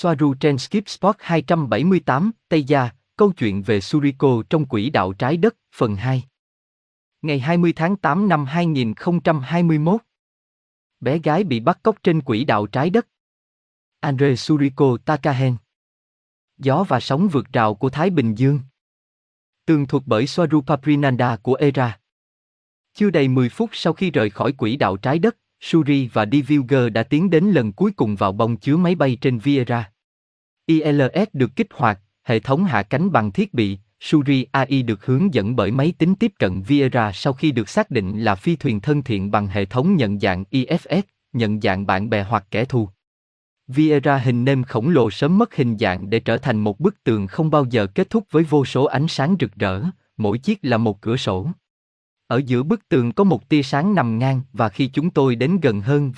Swaruu trên Skip Spot 278, Taygeta, câu chuyện về Suriko trong quỹ đạo trái đất, phần 2. Ngày 20 tháng 8 năm 2021. Bé gái bị bắt cóc trên quỹ đạo trái đất. Andre Suriko Takahen. Gió và sóng vượt rào của Thái Bình Dương. Tường thuật bởi Swaruu Paprinanda của ERA. Chưa đầy 10 phút sau khi rời khỏi quỹ đạo trái đất, Suri và Divulger đã tiến đến lần cuối cùng vào bong chứa máy bay trên Viera. ILS được kích hoạt, hệ thống hạ cánh bằng thiết bị, Suri AI được hướng dẫn bởi máy tính tiếp cận Viera sau khi được xác định là phi thuyền thân thiện bằng hệ thống nhận dạng IFS, nhận dạng bạn bè hoặc kẻ thù. Viera hình nêm khổng lồ sớm mất hình dạng để trở thành một bức tường không bao giờ kết thúc với vô số ánh sáng rực rỡ, mỗi chiếc là một cửa sổ. Ở giữa bức tường có một tia sáng nằm ngang và khi chúng tôi đến gần hơn,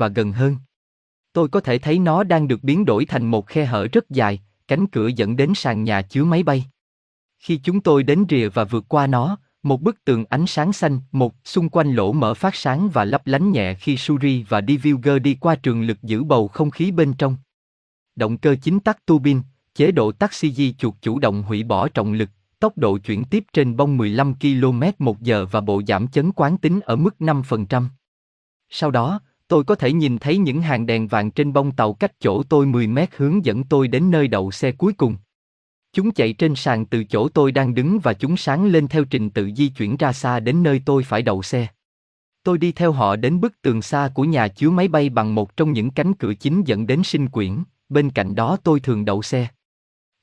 tôi có thể thấy nó đang được biến đổi thành một khe hở rất dài, cánh cửa dẫn đến sàn nhà chứa máy bay. Khi chúng tôi đến rìa và vượt qua nó, một bức tường ánh sáng xanh, một xung quanh lỗ mở phát sáng và lấp lánh nhẹ khi Suri và Divulger đi qua trường lực giữ bầu không khí bên trong. Động cơ chính tắc tuabin, chế độ taxi di chuột chủ động hủy bỏ trọng lực. Tốc độ chuyển tiếp trên bông 15 km/h và bộ giảm chấn quán tính ở mức 5%. Sau đó, tôi có thể nhìn thấy những hàng đèn vàng trên bông tàu cách chỗ tôi 10 mét hướng dẫn tôi đến nơi đậu xe cuối cùng. Chúng chạy trên sàn từ chỗ tôi đang đứng và chúng sáng lên theo trình tự di chuyển ra xa đến nơi tôi phải đậu xe. Tôi đi theo họ đến bức tường xa của nhà chứa máy bay bằng một trong những cánh cửa chính dẫn đến sinh quyển, bên cạnh đó tôi thường đậu xe.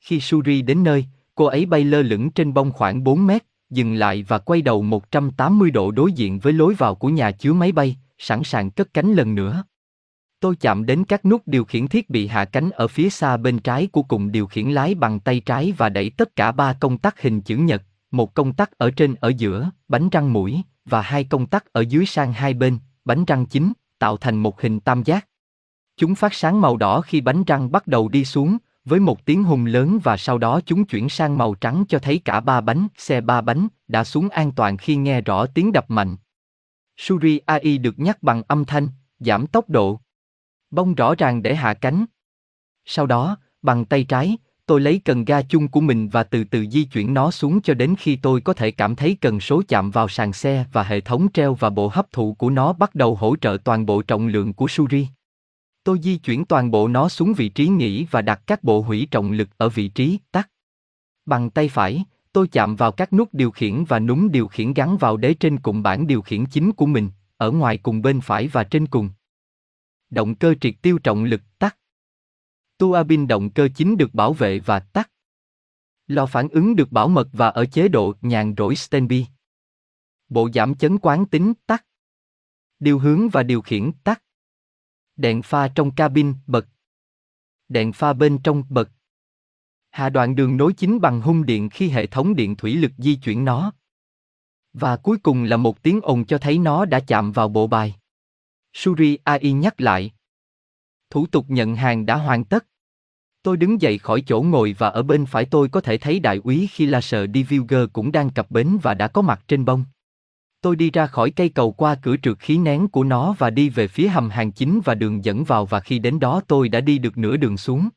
Khi Suri đến nơi, cô ấy bay lơ lửng trên bông khoảng 4 mét, dừng lại và quay đầu 180 độ đối diện với lối vào của nhà chứa máy bay, sẵn sàng cất cánh lần nữa. Tôi chạm đến các nút điều khiển thiết bị hạ cánh ở phía xa bên trái của cụm điều khiển lái bằng tay trái và đẩy tất cả 3 công tắc hình chữ nhật, một công tắc ở trên ở giữa, bánh răng mũi, và 2 công tắc ở dưới sang hai bên, bánh răng chính, tạo thành một hình tam giác. Chúng phát sáng màu đỏ khi bánh răng bắt đầu đi xuống, với một tiếng hùng lớn và sau đó chúng chuyển sang màu trắng cho thấy cả xe ba bánh đã xuống an toàn khi nghe rõ tiếng đập mạnh. Suri AI được nhắc bằng âm thanh, giảm tốc độ. Bông rõ ràng để hạ cánh. Sau đó, bằng tay trái, tôi lấy cần ga chung của mình và từ từ di chuyển nó xuống cho đến khi tôi có thể cảm thấy cần số chạm vào sàn xe và hệ thống treo và bộ hấp thụ của nó bắt đầu hỗ trợ toàn bộ trọng lượng của Suri. Tôi di chuyển toàn bộ nó xuống vị trí nghỉ và đặt các bộ hủy trọng lực ở vị trí tắt. Bằng tay phải, tôi chạm vào các nút điều khiển và núm điều khiển gắn vào đế trên cụm bảng điều khiển chính của mình, ở ngoài cùng bên phải và trên cùng. Động cơ triệt tiêu trọng lực tắt. Tuabin động cơ chính được bảo vệ và tắt. Lò phản ứng được bảo mật và ở chế độ nhàn rỗi standby. Bộ giảm chấn quán tính tắt. Điều hướng và điều khiển tắt. Đèn pha trong cabin bật. Đèn pha bên trong bật. Hạ đoạn đường nối chính bằng hung điện khi hệ thống điện thủy lực di chuyển nó. Và cuối cùng là một tiếng ồn cho thấy nó đã chạm vào bộ bài. Suri AI nhắc lại. Thủ tục nhận hàng đã hoàn tất. Tôi đứng dậy khỏi chỗ ngồi và ở bên phải tôi có thể thấy đại úy Khilaser Divulger cũng đang cập bến và đã có mặt trên bông. Tôi đi ra khỏi cây cầu qua cửa trượt khí nén của nó và đi về phía hầm hàng chính và đường dẫn vào và khi đến đó tôi đã đi được nửa đường xuống.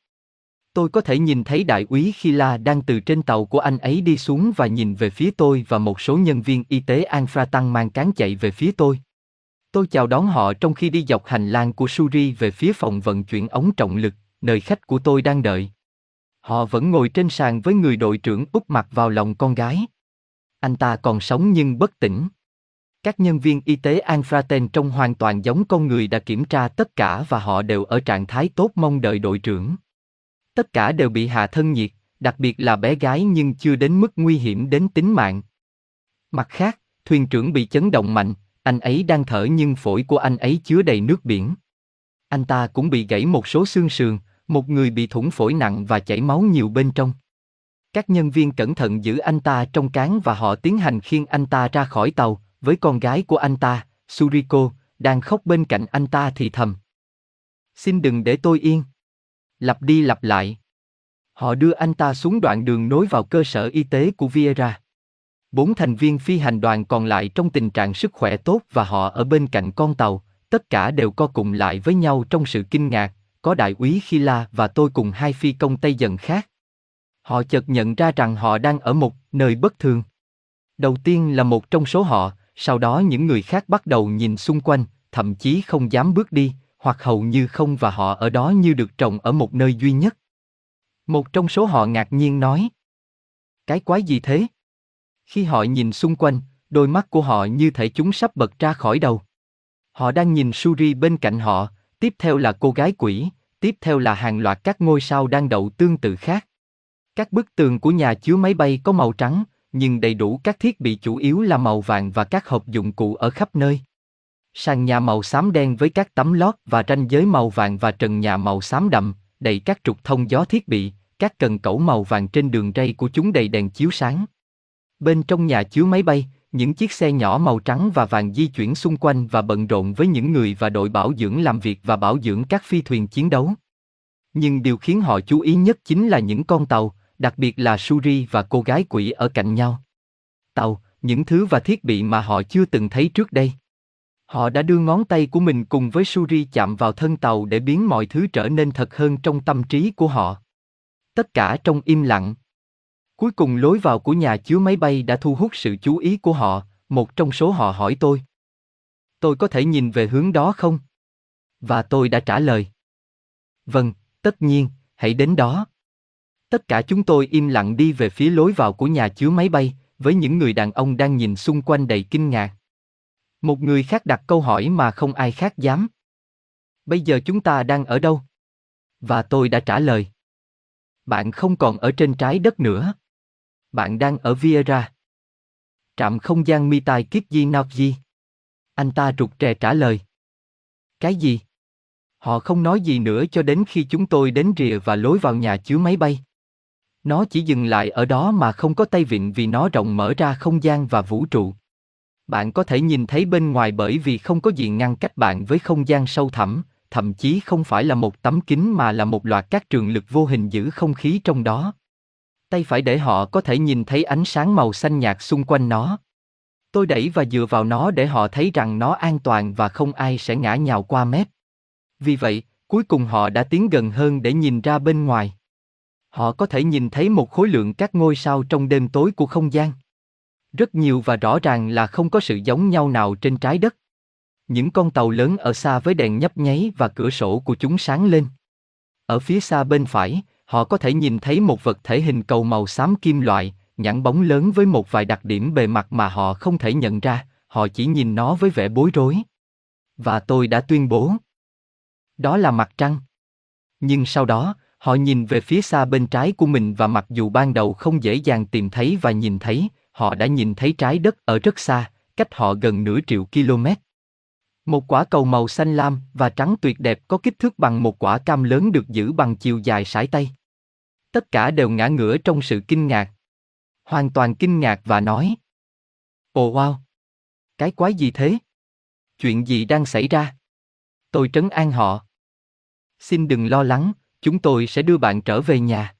Tôi có thể nhìn thấy đại úy Khila đang từ trên tàu của anh ấy đi xuống và nhìn về phía tôi và một số nhân viên y tế Anfratan mang cán chạy về phía tôi. Tôi chào đón họ trong khi đi dọc hành lang của Suri về phía phòng vận chuyển ống trọng lực, nơi khách của tôi đang đợi. Họ vẫn ngồi trên sàn với người đội trưởng úp mặt vào lòng con gái. Anh ta còn sống nhưng bất tỉnh. Các nhân viên y tế Anfratan trông hoàn toàn giống con người đã kiểm tra tất cả và họ đều ở trạng thái tốt mong đợi đội trưởng. Tất cả đều bị hạ thân nhiệt, đặc biệt là bé gái nhưng chưa đến mức nguy hiểm đến tính mạng. Mặt khác, thuyền trưởng bị chấn động mạnh, anh ấy đang thở nhưng phổi của anh ấy chứa đầy nước biển. Anh ta cũng bị gãy một số xương sườn, một người bị thủng phổi nặng và chảy máu nhiều bên trong. Các nhân viên cẩn thận giữ anh ta trong cáng và họ tiến hành khiêng anh ta ra khỏi tàu. Với con gái của anh ta, Suriko, đang khóc bên cạnh anh ta thì thầm. Xin đừng để tôi yên. Lặp đi lặp lại. Họ đưa anh ta xuống đoạn đường nối vào cơ sở y tế của Viera. 4 thành viên phi hành đoàn còn lại trong tình trạng sức khỏe tốt và họ ở bên cạnh con tàu, tất cả đều co cụm lại với nhau trong sự kinh ngạc, có đại úy Khila và tôi cùng hai phi công Tây Dần khác. Họ chợt nhận ra rằng họ đang ở một nơi bất thường. Đầu tiên là một trong số họ, sau đó những người khác bắt đầu nhìn xung quanh, thậm chí không dám bước đi, hoặc hầu như không, và họ ở đó như được trồng ở một nơi duy nhất. Một trong số họ ngạc nhiên nói: "Cái quái gì thế?" Khi họ nhìn xung quanh, đôi mắt của họ như thể chúng sắp bật ra khỏi đầu. Họ đang nhìn Suri bên cạnh họ, tiếp theo là cô gái quỷ, tiếp theo là hàng loạt các ngôi sao đang đậu tương tự khác. Các bức tường của nhà chứa máy bay có màu trắng, nhưng đầy đủ các thiết bị chủ yếu là màu vàng và các hộp dụng cụ ở khắp nơi. Sàn nhà màu xám đen với các tấm lót và ranh giới màu vàng và trần nhà màu xám đậm, đầy các trục thông gió thiết bị, các cần cẩu màu vàng trên đường ray của chúng đầy đèn chiếu sáng. Bên trong nhà chứa máy bay, những chiếc xe nhỏ màu trắng và vàng di chuyển xung quanh và bận rộn với những người và đội bảo dưỡng làm việc và bảo dưỡng các phi thuyền chiến đấu. Nhưng điều khiến họ chú ý nhất chính là những con tàu, đặc biệt là Suri và cô gái quỷ ở cạnh nhau. Tàu, những thứ và thiết bị mà họ chưa từng thấy trước đây. Họ đã đưa ngón tay của mình cùng với Suri chạm vào thân tàu để biến mọi thứ trở nên thật hơn trong tâm trí của họ. Tất cả trong im lặng. Cuối cùng lối vào của nhà chứa máy bay đã thu hút sự chú ý của họ, một trong số họ hỏi tôi: "Tôi có thể nhìn về hướng đó không?" Và tôi đã trả lời: "Vâng, tất nhiên, hãy đến đó." Tất cả chúng tôi im lặng đi về phía lối vào của nhà chứa máy bay, với những người đàn ông đang nhìn xung quanh đầy kinh ngạc. Một người khác đặt câu hỏi mà không ai khác dám: "Bây giờ chúng ta đang ở đâu?" Và tôi đã trả lời: "Bạn không còn ở trên trái đất nữa. Bạn đang ở ERA. Trạm không gian Mitai Kipji Naoji." Anh ta rụt rè trả lời: "Cái gì?" Họ không nói gì nữa cho đến khi chúng tôi đến rìa và lối vào nhà chứa máy bay. Nó chỉ dừng lại ở đó mà không có tay vịn vì nó rộng mở ra không gian và vũ trụ. Bạn có thể nhìn thấy bên ngoài bởi vì không có gì ngăn cách bạn với không gian sâu thẳm, thậm chí không phải là một tấm kính mà là một loạt các trường lực vô hình giữ không khí trong đó. Tay phải để họ có thể nhìn thấy ánh sáng màu xanh nhạt xung quanh nó. Tôi đẩy và dựa vào nó để họ thấy rằng nó an toàn và không ai sẽ ngã nhào qua mép. Vì vậy, cuối cùng họ đã tiến gần hơn để nhìn ra bên ngoài. Họ có thể nhìn thấy một khối lượng các ngôi sao trong đêm tối của không gian. Rất nhiều và rõ ràng là không có sự giống nhau nào trên trái đất. Những con tàu lớn ở xa với đèn nhấp nháy và cửa sổ của chúng sáng lên. Ở phía xa bên phải, họ có thể nhìn thấy một vật thể hình cầu màu xám kim loại, nhẵn bóng lớn với một vài đặc điểm bề mặt mà họ không thể nhận ra, họ chỉ nhìn nó với vẻ bối rối. Và tôi đã tuyên bố: "Đó là mặt trăng." Nhưng sau đó, họ nhìn về phía xa bên trái của mình và mặc dù ban đầu không dễ dàng tìm thấy và nhìn thấy, họ đã nhìn thấy trái đất ở rất xa, cách họ gần nửa triệu km. Một quả cầu màu xanh lam và trắng tuyệt đẹp có kích thước bằng một quả cam lớn được giữ bằng chiều dài sải tay. Tất cả đều ngã ngửa trong sự kinh ngạc. Hoàn toàn kinh ngạc và nói: "Ồ wow! Cái quái gì thế? Chuyện gì đang xảy ra?" Tôi trấn an họ: "Xin đừng lo lắng, chúng tôi sẽ đưa bạn trở về nhà."